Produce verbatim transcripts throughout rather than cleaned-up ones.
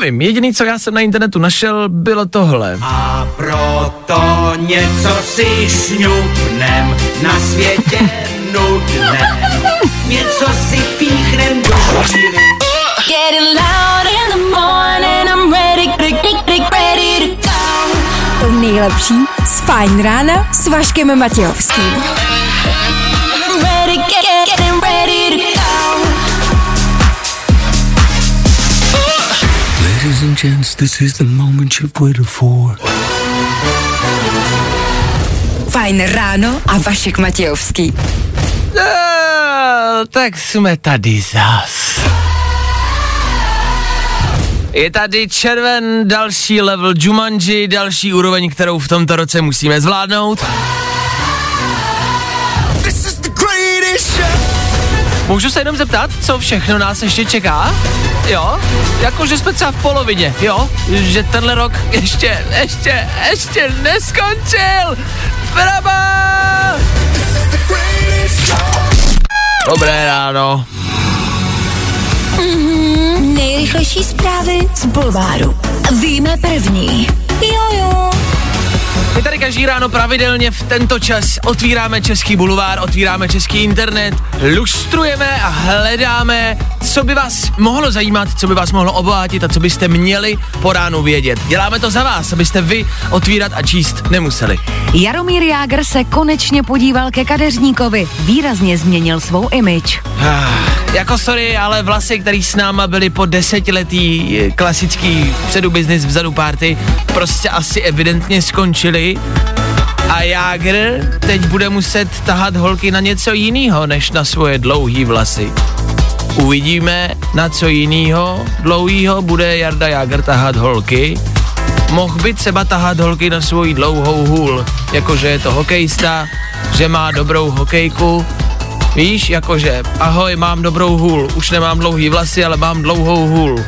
Nevím, jediný, co já jsem na internetu našel, bylo tohle. A proto něco si šňupnem na světě nudnem. Něco si píchnem do chvíli. Getting loud in the morning, I'm ready, ready, ready to go. To nejlepší z Fajn rána s Vaškem Matějovským. Ready, get, getting ready to go. Ladies and gents, this is the moment you've waited for. Fajn ráno a Vašek Matějovský. No, tak jsme tady zas. Je tady červen, další level Jumanji, další úroveň, kterou v tomto roce musíme zvládnout. Můžu se jenom zeptat, co všechno nás ještě čeká? Jo, jakože jsme třeba v polovině, jo, že tenhle rok ještě, ještě, ještě neskončil. Bravo! Dobré ráno. Mm-hmm. Nejrychlejší zprávy z bulváru. Víme první. Jojo. My tady každý ráno pravidelně v tento čas otvíráme český bulvár, otvíráme český internet, lustrujeme a hledáme, co by vás mohlo zajímat, co by vás mohlo obohatit a co byste měli po ránu vědět. Děláme to za vás, abyste vy otvírat a číst nemuseli. Jaromír Jágr se konečně podíval ke kadeřníkovi, výrazně změnil svou image. Ah, jako sorry, ale vlasy, který s náma byly po desetiletí klasický předu biznis vzadu party, prostě asi evidentně skončili. A Jágr teď bude muset tahat holky na něco jiného, než na svoje dlouhý vlasy. Uvidíme, na co jiného dlouhýho bude Jarda Jágr tahat holky. Mohl by třeba tahat holky na svoji dlouhou hůl, jakože je to hokejista, že má dobrou hokejku. Víš, jakože ahoj, mám dobrou hůl, už nemám dlouhý vlasy, ale mám dlouhou hůl.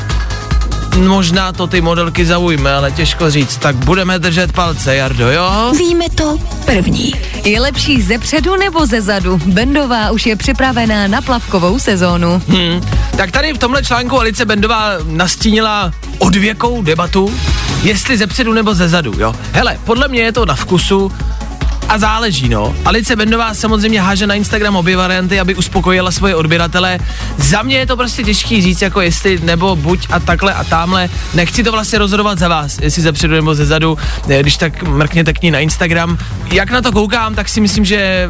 Možná to ty modelky zaujme, ale těžko říct. Tak budeme držet palce, Jardo, jo? Víme to první. Je lepší ze předu nebo ze zadu? Bendová už je připravená na plavkovou sezónu. Hmm. Tak tady v tomhle článku Alice Bendová nastínila odvěkou debatu, jestli ze předu nebo ze zadu, jo? Hele, podle mě je to na vkusu a záleží, no. Alice Bendová samozřejmě háže na Instagram obě varianty, aby uspokojila svoje odběratele. Za mě je to prostě těžký říct, jako jestli nebo buď a takhle a tamhle. Nechci to vlastně rozhodovat za vás, jestli zepředu nebo zezadu. Když tak mrkněte k ní na Instagram. Jak na to koukám, tak si myslím, že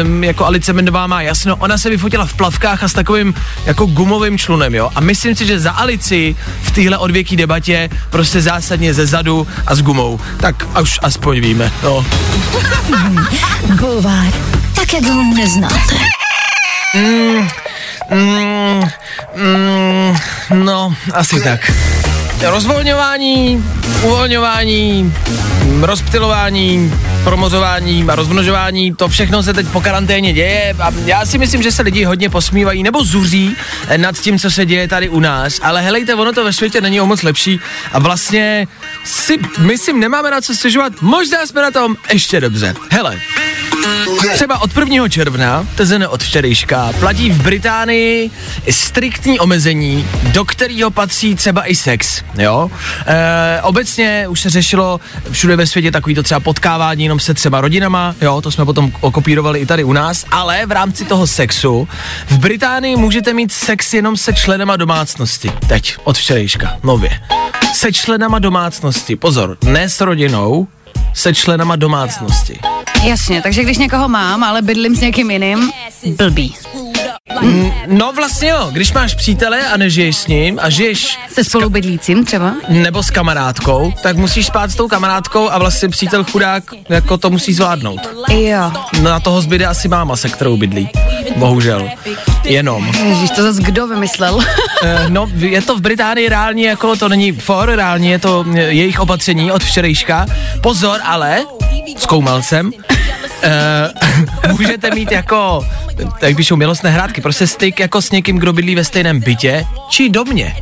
um, jako Alice Bendová má jasno. Ona se vyfotila v plavkách a s takovým jako gumovým člunem, jo. A myslím si, že za Alici v téhle odvěký debatě prostě zásadně zezadu a s gumou. Tak už aspoň víme, no. Hmm, bulvár, tak jak ho neznáte. Mm, mm, mm, no, asi tak. Rozvolňování, uvolňování, rozptylování, promozování a rozmnožování, to všechno se teď po karanténě děje a já si myslím, že se lidi hodně posmívají nebo zuří nad tím, co se děje tady u nás, ale helejte, ono to ve světě není o moc lepší a vlastně si, myslím, nemáme na co stěžovat, možná jsme na tom ještě dobře. Hele, třeba od prvního června, tezene od včerejška, platí v Británii striktní omezení, do kterého patří třeba i sex, jo? E, obecně už se řešilo všude ve světě takovýto třeba potkávání jenom se třeba rodinama, jo, to jsme potom okopírovali i tady u nás, ale v rámci toho sexu v Británii můžete mít sex jenom se členama domácnosti, teď, od včerejška, nově. Se členama domácnosti, pozor, ne s rodinou, se členama domácnosti. Jasně, takže když někoho mám, ale bydlím s někým jiným, blbý. Mm, no vlastně jo, když máš přítele a nežiješ s ním a žiješ... Se spolubydlícím třeba? Nebo s kamarádkou, tak musíš spát s tou kamarádkou a vlastně přítel chudák jako to musí zvládnout. Jo. Na toho zbyde asi máma, se kterou bydlí. Bohužel. Jenom. Ježíš, to zase kdo vymyslel? No, je to v Británii reálně jako, to není for, reálně je to jejich opatření od včerejška. Pozor, ale, zkoumal jsem, uh, můžete mít jako, tak píšou milostné hrádky, prostě styk jako s někým, kdo bydlí ve stejném bytě, či domě.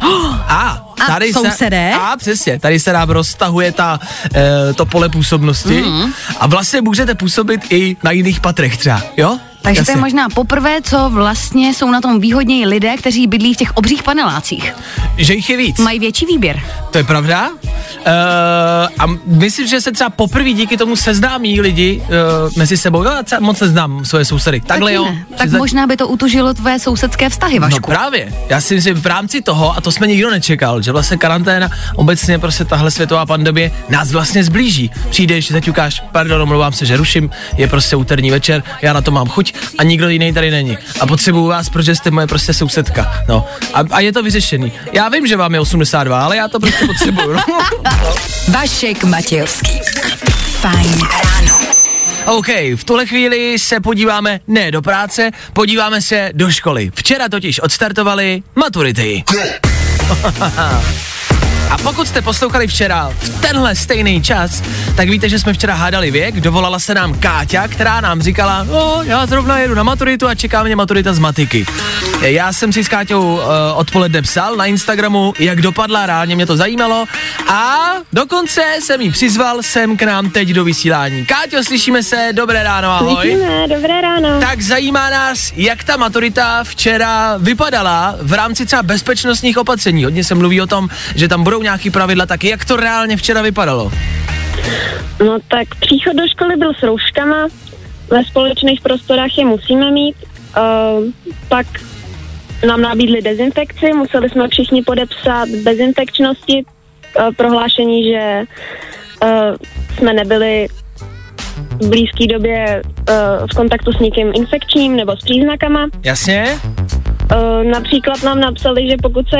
A tady a se A přesně, tady se nám roztahuje ta, uh, to pole působnosti mm. a vlastně můžete působit i na jiných patrech třeba, jo? Takže jasně. To je možná poprvé, co vlastně jsou na tom výhodněji lidé, kteří bydlí v těch obřích panelácích. Že jich je víc. Mají větší výběr. To je pravda. Uh, a myslím, že se třeba poprvé díky tomu seznámí lidi uh, mezi sebou. Já třeba moc seznám svoje sousedy. Takhle jo. Ne. Tak možná by to utužilo tvé sousedské vztahy, Vašku. No právě. Já si myslím, v rámci toho, a to jsme nikdo nečekal, že vlastně karanténa, obecně prostě tahle světová pandemie nás vlastně zblíží. Přijdeš, teď ukáž, pardon, omlouvám se, že ruším, je prostě úterní večer, já na to mám chuť a nikdo jiný tady není. A potřebuju vás, protože jste moje prostě sousedka. No. A, a je to vyřešený. Já vím, že vám je osmdesát dva, ale já to prostě potřebuju. No. Vašek Matějovský. Fajn ráno. OK, v tuhle chvíli se podíváme ne do práce, podíváme se do školy. Včera totiž odstartovali maturity. A pokud jste poslouchali včera v tenhle stejný čas, tak víte, že jsme včera hádali věk, dovolala se nám Káťa, která nám říkala, no já zrovna jedu na maturitu a čeká mě maturita z matiky. Já jsem si s Káťou uh, odpoledne psal na Instagramu, jak dopadla, reálně mě to zajímalo a dokonce jsem jí přizval sem k nám teď do vysílání. Káťo, slyšíme se, dobré ráno, ahoj. Slyšíme, dobré ráno. Tak zajímá nás, jak ta maturita včera vypadala v rámci třeba bezpečnostních opatření. Hodně se mluví o tom, že tam budou nějaký pravidla, tak jak to reálně včera vypadalo? No tak příchod do školy byl s rouškama, ve společných prostorách je musíme mít, uh, pak nám nabídli dezinfekci, museli jsme všichni podepsat bezinfekčnosti, uh, prohlášení, že uh, jsme nebyli v blízké době uh, v kontaktu s někým infekčním nebo s příznakama. Jasně. Uh, například nám napsali, že pokud se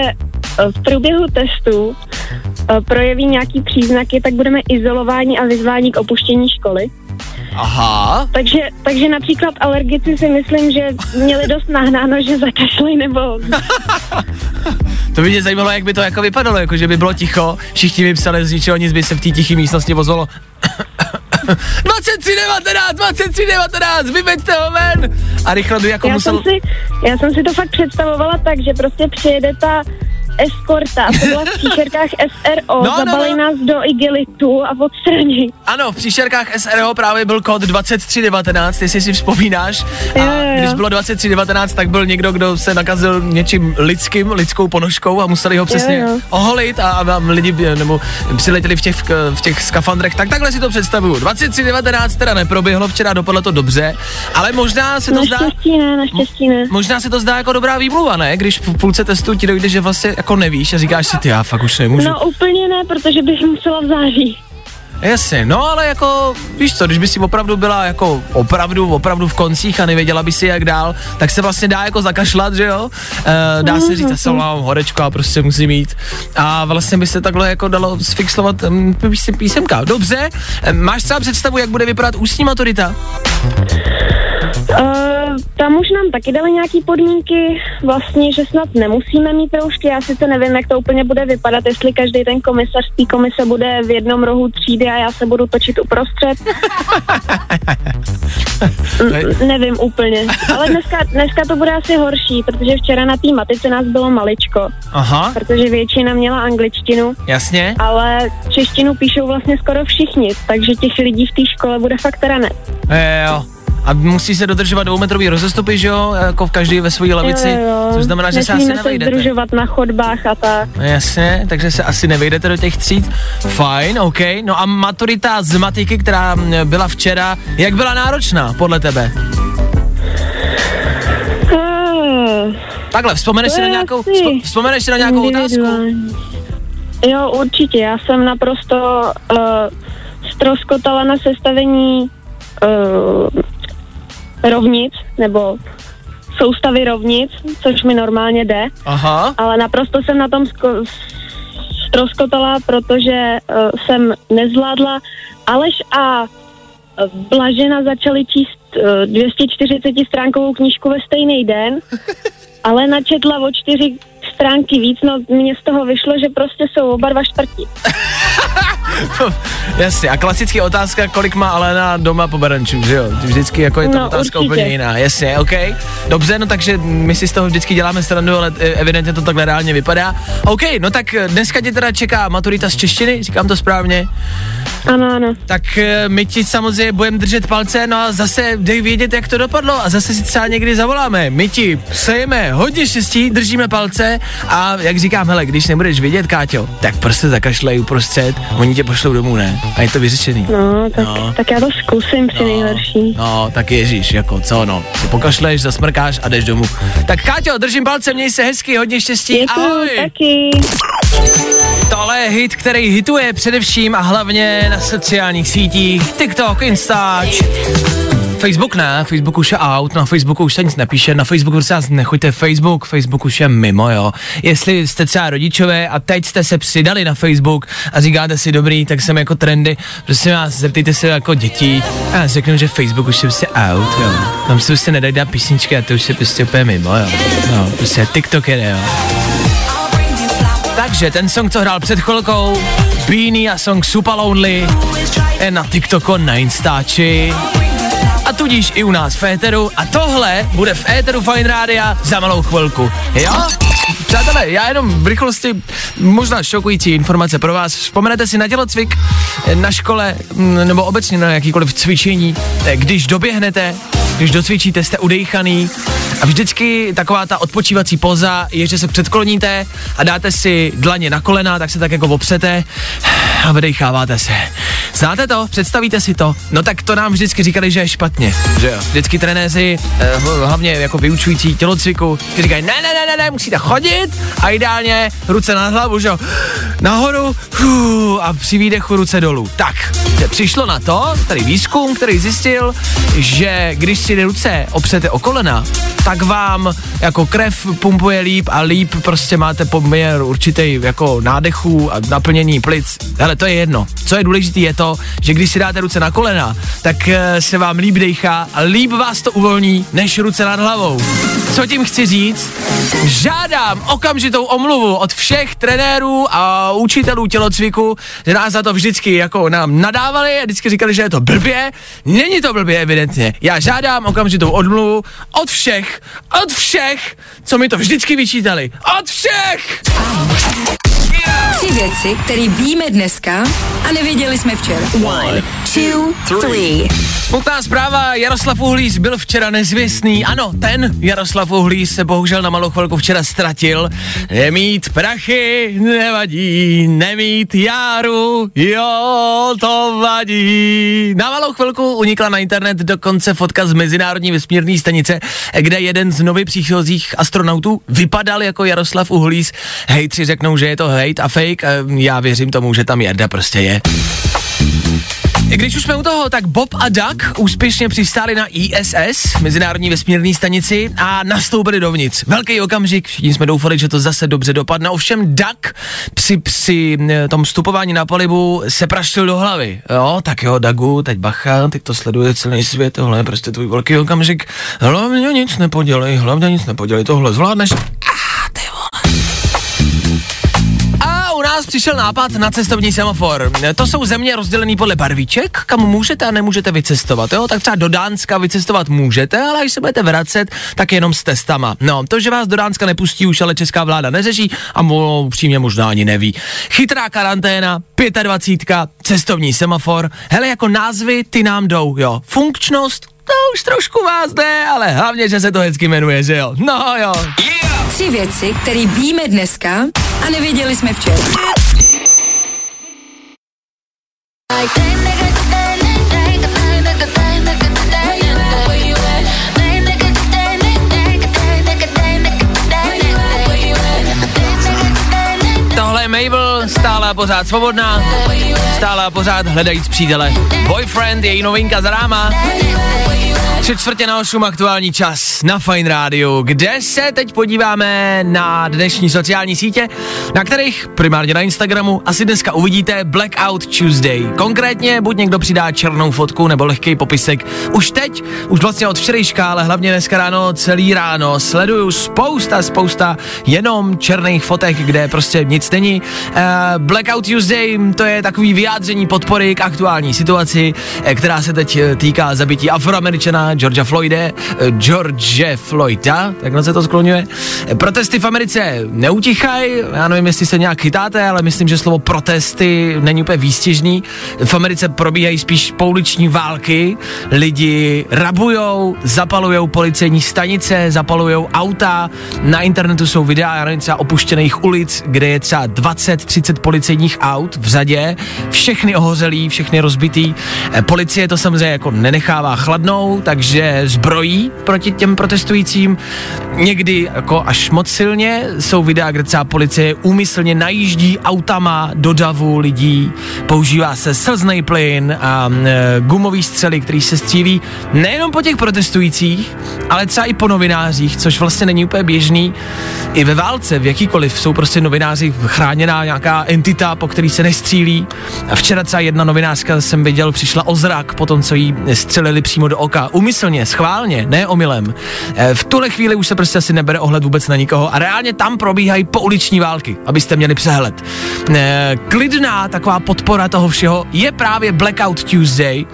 v průběhu testu projeví nějaký příznaky, tak budeme izolováni a vyzváni k opuštění školy. Aha. Takže, takže například alergici si myslím, že měli dost nahnáno, že zakašli nebo... To by mě zajímalo, jak by to jako vypadalo, jako že by bylo ticho, všichni by psali z ničeho nic, by se v té tiché místnosti vozvalo... dvacet tři devatenáct, dvacet tři devatenáct, vyveďte ho ven! A rychle by jako já musel... Jsem si, já jsem si to fakt představovala tak, že prostě přijede ta... eskorta a byla v příšerkách S R O, no, zabalej no, no. nás do igelitu a odstraní. Ano, v příšerkách S R O právě byl kód dvacet tři devatenáct, jestli si vzpomínáš. A jo, jo. Když bylo dvacet tři devatenáct, tak byl někdo, kdo se nakazil něčím lidským, lidskou ponožkou a museli ho přesně jo, jo. oholit a, a lidi nebo přiletěli v těch, v těch skafandrech. Tak takhle si to představuju. dvacet tři devatenáct teda neproběhlo, včera dopadlo to dobře, ale možná se to naštěstí zdá... Ne, naštěstí ne. Možná se to zdá jako dobrá výmluva, ne? Když v půlce testu ti dojde, že vlastně jako nevíš a říkáš si, ty já fakt už nemůžu. No úplně ne, protože bych musela v září. Jasně, no ale jako, víš co, když by si opravdu byla jako opravdu, opravdu v koncích a nevěděla by si jak dál, tak se vlastně dá jako zakašlat, že jo? E, dá se říct, já se mám horečku a prostě musím jít. A vlastně by se takhle jako dalo sfixlovat písemka. Dobře, máš třeba představu, jak bude vypadat ústní maturita? Uh, tam už nám taky dali nějaký podmínky, vlastně, že snad nemusíme mít roušky, já sice nevím, jak to úplně bude vypadat, jestli každý ten komisař z té komise bude v jednom rohu třídy a já se budu točit uprostřed. N- nevím úplně, ale dneska, dneska to bude asi horší, protože včera na té matice nás bylo maličko. Aha. Protože většina měla angličtinu. Jasně. Ale češtinu píšou vlastně skoro všichni, takže těch lidí v té škole bude fakt ranet. Jo. A musí se dodržovat dvoumetrový rozestupy, že jo, jako v každý ve své lavici, jo, jo. což znamená, že nesmíme se asi nevejdete. Nesmíme se zdržovat na chodbách a tak. Jasně, takže se asi nevejdete do těch tříd. Fajn, OK. No a maturita z matiky, která byla včera, jak byla náročná podle tebe? Hmm. Takhle, vzpomeneš si na nějakou, vzpomeneš si na nějakou otázku? Jo, určitě, já jsem naprosto uh, ztroskotala na sestavení uh, rovnic, nebo soustavy rovnic, což mi normálně jde. Aha. Ale naprosto jsem na tom zko- ztroskotala, protože uh, jsem nezvládla. Aleš a Blažena začali číst uh, dvě stě čtyřicet stránkovou knížku ve stejný den, ale načetla o čtyři stránky víc, no mně z toho vyšlo, že prostě jsou oba dva čtvrti. Jasně, a klasická otázka, kolik má Alena doma po barančů, že jo? Vždycky jako je ta no, otázka určitě. Úplně jiná, jasně, ok. Dobře, no takže my si z toho vždycky děláme srandu, ale evidentně to takhle reálně vypadá. Ok, no tak dneska tě teda čeká maturita z češtiny, říkám to správně? Ano, ano. Tak my ti samozřejmě budeme držet palce, no a zase dej vědět, jak to dopadlo a zase si třeba někdy zavoláme. My ti přejeme hodně štěstí, držíme palce a jak říkám, hele, když nebudeš vědět, Káťo, tak prostě zakašlej uprostřed, oni tě pošlou domů, ne? A je to vyřešený. No, tak, no. tak já to zkusím při no, nejhorší. No, tak ježíš, jako co, no, si pokašleš, zasmrkáš a jdeš domů. Tak Káťo, držím palce, měj se hezky, hodně štěstí, děkuju, ahoj. Taky. Tohle je hit, který hituje především a hlavně na sociálních sítích, TikTok, Insta, Facebook ne, Facebook už je out, na Facebooku už se nic nepíše, na Facebooku už se nechoďte, Facebook, Facebook už je mimo, jo. Jestli jste třeba rodičové a teď jste se přidali na Facebook a říkáte si dobrý, tak jsem jako trendy, prosím vás, zeptejte se jako dětí a já řeknu, že Facebook už je prostě out, jo. Tam se prostě nedají dát písničky a to už je prostě úplně mimo, jo. No, prostě TikTok jede, jo. Takže ten song, co hrál před chvilkou, Beanie a song Super Lonely, je na TikToku, na Instači a tudíž i u nás v éteru a tohle bude v éteru Fine Rádia za malou chvilku, jo? Přátelé, já jenom v rychlosti možná šokující informace pro vás. Vzpomenete si na tělocvik, na škole nebo obecně na jakýkoliv cvičení, když doběhnete, když docvičíte, jste udejchaný a vždycky taková ta odpočívací poza je, že se předkloníte a dáte si dlaně na kolena, tak se tak jako opřete a vydejcháváte se. Znáte to? Představíte si to? No tak to nám vždycky říkali, že je špatně, že jo? Vždycky trenéři, hlavně jako vyučující tělocviku, kteří říkají ne, ne, ne, ne, ne, musíte chodit a ideálně ruce na hlavu, že jo? Nahoru hů, a při výdechu ruce dolů. Tak, přišlo na to, tady výzkum, který zjistil, že když si ruce opřete o kolena, tak vám jako krev pumpuje líp a líp prostě máte poměr určitý jako nádechů a naplnění plic. Hele, to je jedno. Co je důležité je to, že když si dáte ruce na kolena, tak se vám líp dejchá a líp vás to uvolní, než ruce nad hlavou. Co tím chci říct? Žádám okamžitou omluvu od všech trenérů a učitelů tělocviku, že nás za to vždycky jako nám nadávali a vždycky říkali, že je to blbě. Není to blbě, evidentně. Já žádám okamžitou omluvu od všech, od všech, co mi to vždycky vyčítali. Od všech! Tři věci, které víme dneska a nevěděli jsme včera. One, two, three. Smutná zpráva, Jaroslav Uhlíř byl včera nezvěstný. Ano, ten Jaroslav Uhlíř se bohužel na malou chvilku včera ztratil. Nemít prachy nevadí, nemít járu, jo, to vadí. Na malou chvilku unikla na internet dokonce fotka z Mezinárodní vesmírné stanice, kde jeden z nově příchozích astronautů vypadal jako Jaroslav Uhlíř. Hejtři řeknou, že je to hejt a fake, já věřím tomu, že tam Jarda prostě je. Když už jsme u toho, tak Bob a Duck úspěšně přistáli na I S S, Mezinárodní vesmírné stanici, a nastoupili dovnitř. Velký okamžik, všichni jsme doufali, že to zase dobře dopadne, ovšem Duck při, při tom vstupování na palibu se praštil do hlavy. Jo, tak jo, Ducku, teď bacha, teď to sleduje celý svět, tohle je prostě tvůj velký okamžik. Hlavně nic nepodělej, hlavně nic nepodělej, tohle zvládneš. Přišel nápad na cestovní semafor. To jsou země rozdělený podle barvíček, kam můžete a nemůžete vycestovat, jo? Tak třeba do Dánska vycestovat můžete, ale když se budete vracet, tak jenom s testama. No, to, že vás do Dánska nepustí, už ale česká vláda neřeší a mo, přímě možná ani neví. Chytrá karanténa, dvacet pětka, cestovní semafor. Hele, jako názvy ty nám jdou, jo. Funkčnost, to už trošku vás jde, ale hlavně, že se to hezky jmenuje, že jo? No jo. Yeah. Tři věci, které víme dneska a nevěděli jsme včera. Tohle je Mabel, stále a pořád svobodná, stále a pořád hledajíc přítele. Boyfriend, její novinka za náma. Tři čtvrtě na osm aktuální čas na Fine Radio, kde se teď podíváme na dnešní sociální sítě, na kterých, primárně na Instagramu, asi dneska uvidíte Blackout Tuesday. Konkrétně buď někdo přidá černou fotku nebo lehký popisek. Už teď, už vlastně od včerejška, ale hlavně dneska ráno, celý ráno, sleduju spousta, spousta jenom černých fotek, kde prostě nic není. Uh, Blackout Tuesday, to je takový vyjádření podpory k aktuální situaci, která se teď týká zabití Afroameričana Georgea Floyde, George Floyda, takhle se to skloňuje. Protesty v Americe neutichají, já nevím, jestli se nějak chytáte, ale myslím, že slovo protesty není úplně výstižný. V Americe probíhají spíš pouliční války, lidi rabujou, zapalujou policejní stanice, zapalujou auta, na internetu jsou videa, já nevím, třeba opuštěných ulic, kde je třeba dvacet třicet policejních aut v řadě, všechny ohořelí, všechny rozbitý. Policie to samozřejmě jako nenechává chladnou, takže zbrojí proti těm protestujícím. Někdy jako až moc silně jsou videa, kde třeba policie úmyslně najíždí autama do davu lidí, používá se slznej plyn a e, gumový střely, který se střílí nejenom po těch protestujících, ale třeba i po novinářích, což vlastně není úplně běžný. I ve válce, v jakýkoliv, jsou prostě novináři chráněná nějaká entita, po který se nestřílí. A včera třeba jedna novinářka, jsem viděl, přišla o zrak po tom, co jí střelili přímo do oka. Úmyslně, schválně, ne omylem. E, v tuhle chvíli už se prostě asi nebere ohled vůbec na nikoho a reálně tam probíhají pouliční války, abyste měli přehled. E, klidná taková podpora toho všeho je právě Blackout Tuesday,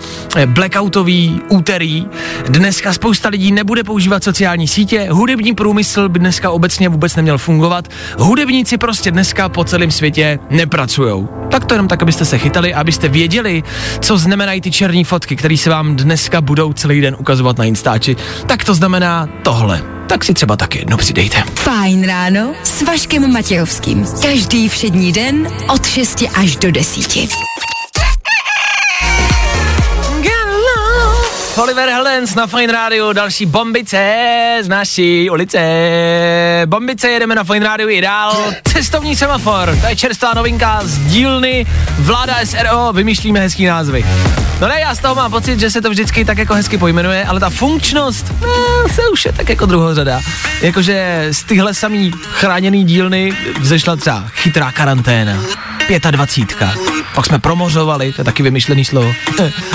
blackoutový úterý. Dneska spousta lidí nebude používat sociální sítě, hudební průmysl by dneska obecně vůbec neměl fungovat. Hudebníci prostě dneska po celém světě nepracujou. Tak to jenom tak, abyste se chytali, abyste věděli, co znamenají ty černé fotky, které se vám dneska budou celý den ukazovat na Instači. Tak to znamená tohle. Tak si třeba taky jedno přidejte. Fajn ráno s Vaškem Matějovským. Každý všední den od šesti až do desíti. Oliver Hellens na Fine Radio, další bombice z naší ulice. Bombice, jedeme na Fine Radio i dál. Cestovní semafor, to je čerstvá novinka z dílny Vláda S R O, vymýšlíme hezký názvy. No ne, já z toho mám pocit, že se to vždycky tak jako hezky pojmenuje, ale ta funkčnost, no, se už je tak jako druhořada. Jakože z tyhle samý chráněný dílny vzešla třeba chytrá karanténa, pětadvacítka. Pak jsme promořovali, to je taky vymyšlený slovo.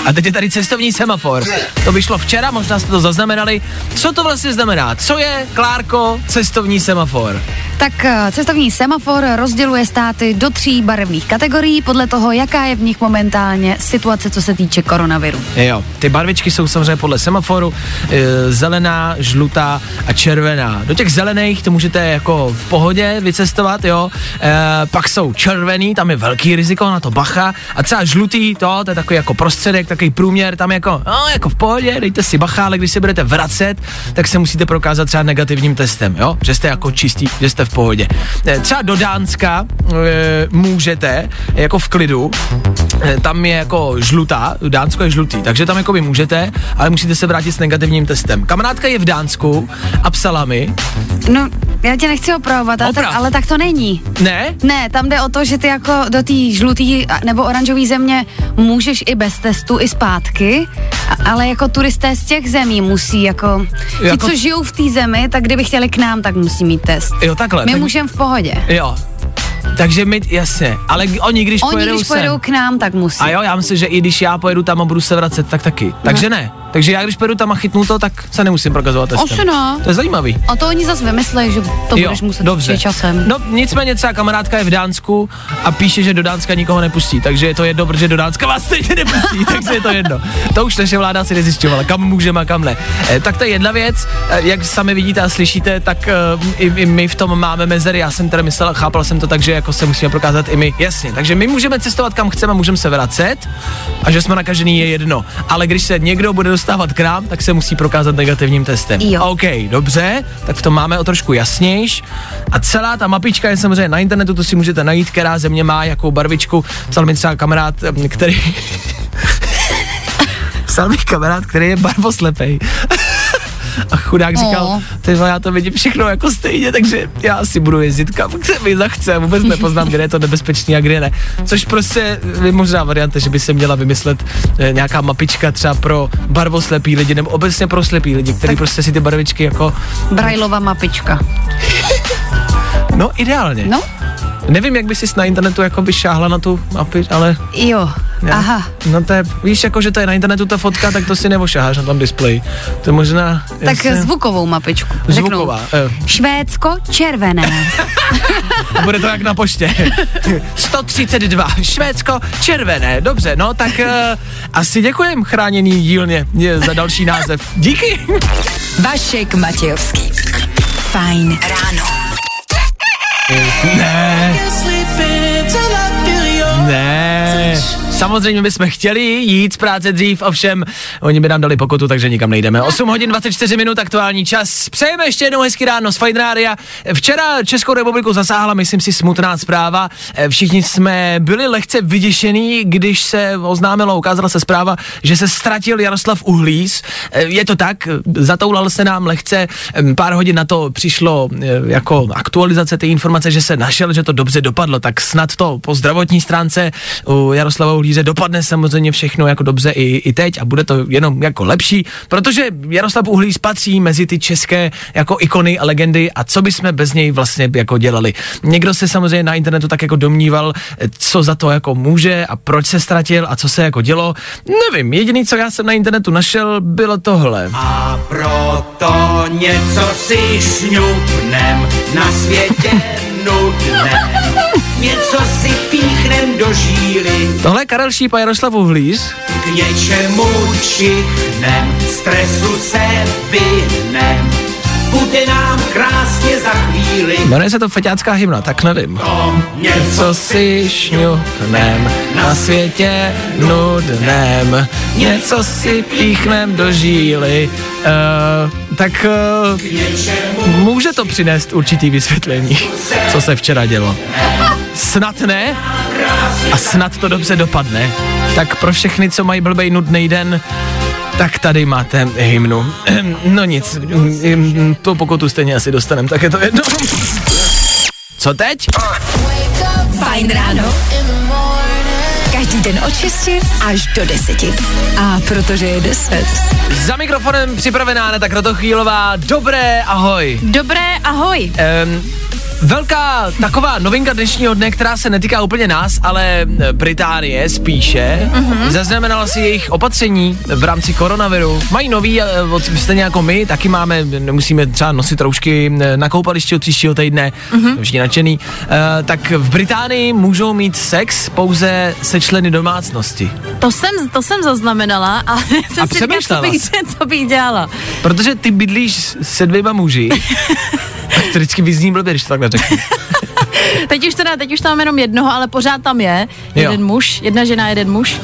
A teď je tady cestovní semafor. To vyšlo včera, možná jste to zaznamenali. Co to vlastně znamená? Co je, Klárko, cestovní semafor? Tak cestovní semafor rozděluje státy do tří barevných kategorií podle toho, jaká je v nich momentálně situace, co se týče koronaviru. Jo, ty barvičky jsou samozřejmě podle semaforu e, zelená, žlutá a červená. Do těch zelených to můžete jako v pohodě vycestovat, jo. E, pak jsou červený, tam je velký riziko, na to bacha. A třeba žlutý, to, to je takový jako prostředek, takový průměr, tam jako, no, jako v pohodě, dejte si bacha, ale když se budete vracet, tak se musíte prokázat třeba negativním testem, jo, že jste jako čistí, že jste v pohodě. Třeba do Dánska e, můžete, jako v klidu, e, tam je jako žlutá, Dánsko je žlutý, takže tam jako by můžete, ale musíte se vrátit s negativním testem. Kamarádka je v Dánsku a psala mi. No, já tě nechci opravovat, ale, oprav. tak, ale tak to není. Ne? Ne, tam jde o to, že ty jako do té žlutý nebo oranžový země můžeš i bez testu, i zpátky, a, ale jako turisté z těch zemí musí jako, ti, jako... co žijou v té zemi, tak kdyby chtěli k nám, tak musí mít test. Jo, takhle. My tak... můžeme v pohodě. Jo. Takže my, jasně, ale oni, když oni, pojedou Oni, když sem, pojedou k nám, tak musí. A jo, já myslím, že i když já pojedu tam a budu se vracet, tak taky. Takže ne. Takže já, když pojedu tam a chytnu to, tak se nemusím prokazovat testem. Asi no. To je zajímavý. A to oni zase vymyslejí, že to jo, budeš muset dobře. Časem. No nicméně třeba kamarádka je v Dánsku a píše, že do Dánska nikoho nepustí, takže je to jedno, protože do Dánska vás stejně nepustí, takže je to jedno. To už naše vláda si nezjišťovala, kam můžeme a kam ne. E, tak to je jedna věc, e, jak sami vidíte a slyšíte, tak e, i, i my v tom máme mezery. Já jsem teda myslela, chápal jsem to tak, že jako se musíme prokázat i my. Jasně, takže my můžeme cestovat kam chceme, můžeme se vracet a že jsme nakažený je jedno. Ale když se někdo bude dostávat k nám, tak se musí prokázat negativním testem. Jo. OK, dobře, tak v tom máme o trošku jasnější. A celá ta mapička je samozřejmě na internetu, to si můžete najít, která země má jakou barvičku. Psal mi třeba kamarád, který... Psal mi kamarád, který je barvoslepej. A chudák říkal, oh. tyhle, já to vidím všechno jako stejně, takže já asi budu jezdit kam mi zachce, vůbec nepoznám, kde je to nebezpečný a kde ne. Což prostě je možná varianta, že by se měla vymyslet e, nějaká mapička třeba pro barvoslepý lidi, nebo obecně pro slepý lidi, který tak prostě si ty barvičky jako... Braillová mapička. No ideálně. No. Nevím, jak by sis na internetu jako by šáhla na tu mapi, ale... Jo. Ne? Aha. No to je, víš, jako, že to je na internetu ta fotka, tak to si nevošaháš na tom displeji. To je možná... Tak jasně, zvukovou mapičku. Zvuková. Eh. Švédsko červené. Bude to jak na poště. sto třicet dva. Švédsko červené. Dobře, no tak eh, asi děkujem chráněný dílně za další název. Díky. Vašek Matějovský. Fajn ráno. Ne. Ne. Samozřejmě bychom chtěli jít z práce dřív, ovšem oni by nám dali pokutu, takže nikam nejdeme. osm hodin dvacet čtyři minut aktuální čas. Přejeme ještě jednou hezký ráno z Fine Rádia. Včera Českou republiku zasáhla, myslím si, smutná zpráva. Všichni jsme byli lehce vyděšení, když se oznámilo, ukázala se zpráva, že se ztratil Jaroslav Uhlíř. Je to tak, zatoulal se nám lehce. Pár hodin na to přišlo jako aktualizace té informace, že se našel, že to dobře dopadlo, tak snad to po zdravotní stránce u Jaroslava Uhlíře dopadne samozřejmě všechno jako dobře i, i teď a bude to jenom jako lepší, protože Jaroslav Uhlíř patří mezi ty české jako ikony a legendy a co by jsme bez něj vlastně jako dělali. Někdo se samozřejmě na internetu tak jako domníval, co za to jako může a proč se ztratil a co se jako dělo. Nevím, jediný, co já jsem na internetu našel, bylo tohle. A proto něco si šňupnem na světě nudnem. Něco si píchnem do žíly. Tohle je Karel Šípa, Jaroslav Uhlíř. K něčemu čichnem, stresu se vyhnem. Bude nám krásně za chvíli. Jmenuje se to feťácká hymna, tak nevím. To něco si šňupnem, na světě nudnem. Něco si píchnem do žíly. Uh, tak uh, může to přinést určitý vysvětlení, co se včera dělo. Snad ne a snad to dobře dopadne. Tak pro všechny, co mají blbej nudnej den, tak tady máte hymnu. No nic, to pokutu stejně asi dostaneme, tak je to jedno. Co teď? Fajn ráno. Každý den od šesti až do deseti. A protože je deset. Za mikrofonem připravená Nata Krotochvílová. Dobré ahoj. Dobré ahoj. Um, Velká taková novinka dnešního dne, která se netýká úplně nás, ale Británie spíše, uh-huh. zaznamenala si jejich opatření v rámci koronaviru. Mají nový, stejně jako my, taky máme, nemusíme třeba nosit roušky na koupališti od příštího týdne, uh-huh. všichni nadšený, e, tak v Británii můžou mít sex pouze se členy domácnosti. To jsem, to jsem zaznamenala, ale jsem a si říkala, co bych, co bych dělala. Protože ty bydlíš se dvěma muži. Tak to vždycky vyzní blbě, když to takhle řeknu. Teď už teda, teď už tam mám jenom jednoho, ale pořád tam je. Jeden jo. muž, jedna žena, jeden muž.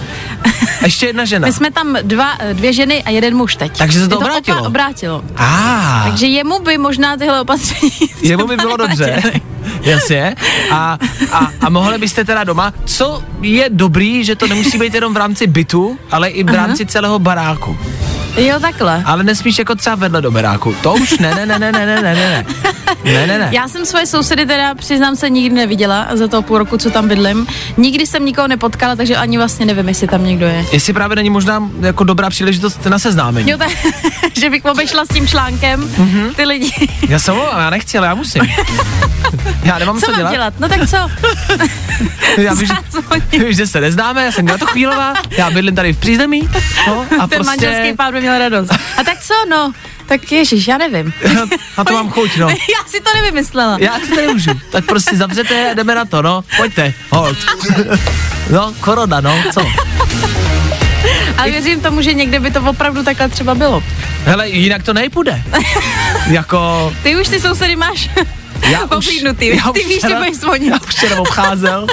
A ještě jedna žena. My jsme tam dva, dvě ženy a jeden muž teď. Takže se to, to obrátilo. Opa- obrátilo. Ah. Takže jemu by možná tyhle opatření... Jemu by bylo dobře. Jasně. A, a, a mohli byste teda doma, co je dobrý, že to nemusí být jenom v rámci bytu, ale i v rámci Aha. celého baráku. Jo, takhle. Ale nesmíš jako třeba vedle do baráku. To už ne, ne, ne, ne, ne, ne, ne, ne. Ne, ne, ne. Já jsem svoje sousedy teda, přiznám se, nikdy neviděla za toho půl roku, co tam bydlím. Nikdy jsem nikoho nepotkala, takže ani vlastně nevím, jestli tam někdo je. Jestli právě není možná jako dobrá příležitost na seznámení. Jo, tak, že bych obešla s tím článkem mm-hmm. ty lidi. Já se volám, já nechci, ale já musím. Já nemám co, co dělat. dělat. No tak co? Já víš, víš, že se neznáme, já jsem Nata Krotochvílová, já bydlím tady v přízemí. No, a ten prostě... manželský pár by měl radost. A tak co, no? Tak ježiš, já nevím. Na to mám chuť, no. Já si to nevymyslela. Já to nemůžu. Tak prostě zavřete, jdeme na to, no. Pojďte, hold. No, korona, no, co? A věřím tomu, že někde by to opravdu takhle třeba bylo. Hele, jinak to nejpůjde. Jako... Ty už ty sousedy máš pohlídnutý. Ty víš, že budeš zvonit. Já už včera obcházel.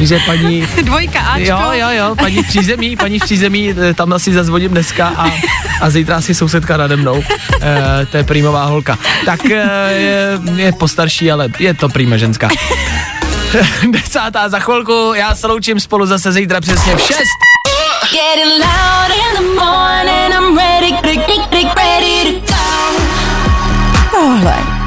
Že paní... Dvojka, Ačko. Jo, jo, jo, paní v přízemí, paní v přízemí, tam asi zazvoním dneska a, a zítra asi sousedka nade mnou. E, to je prýmová holka. Tak e, je postarší, ale je to prýma ženská. Desátá za chvilku, já se loučím spolu zase zítra přesně v šest. Tohle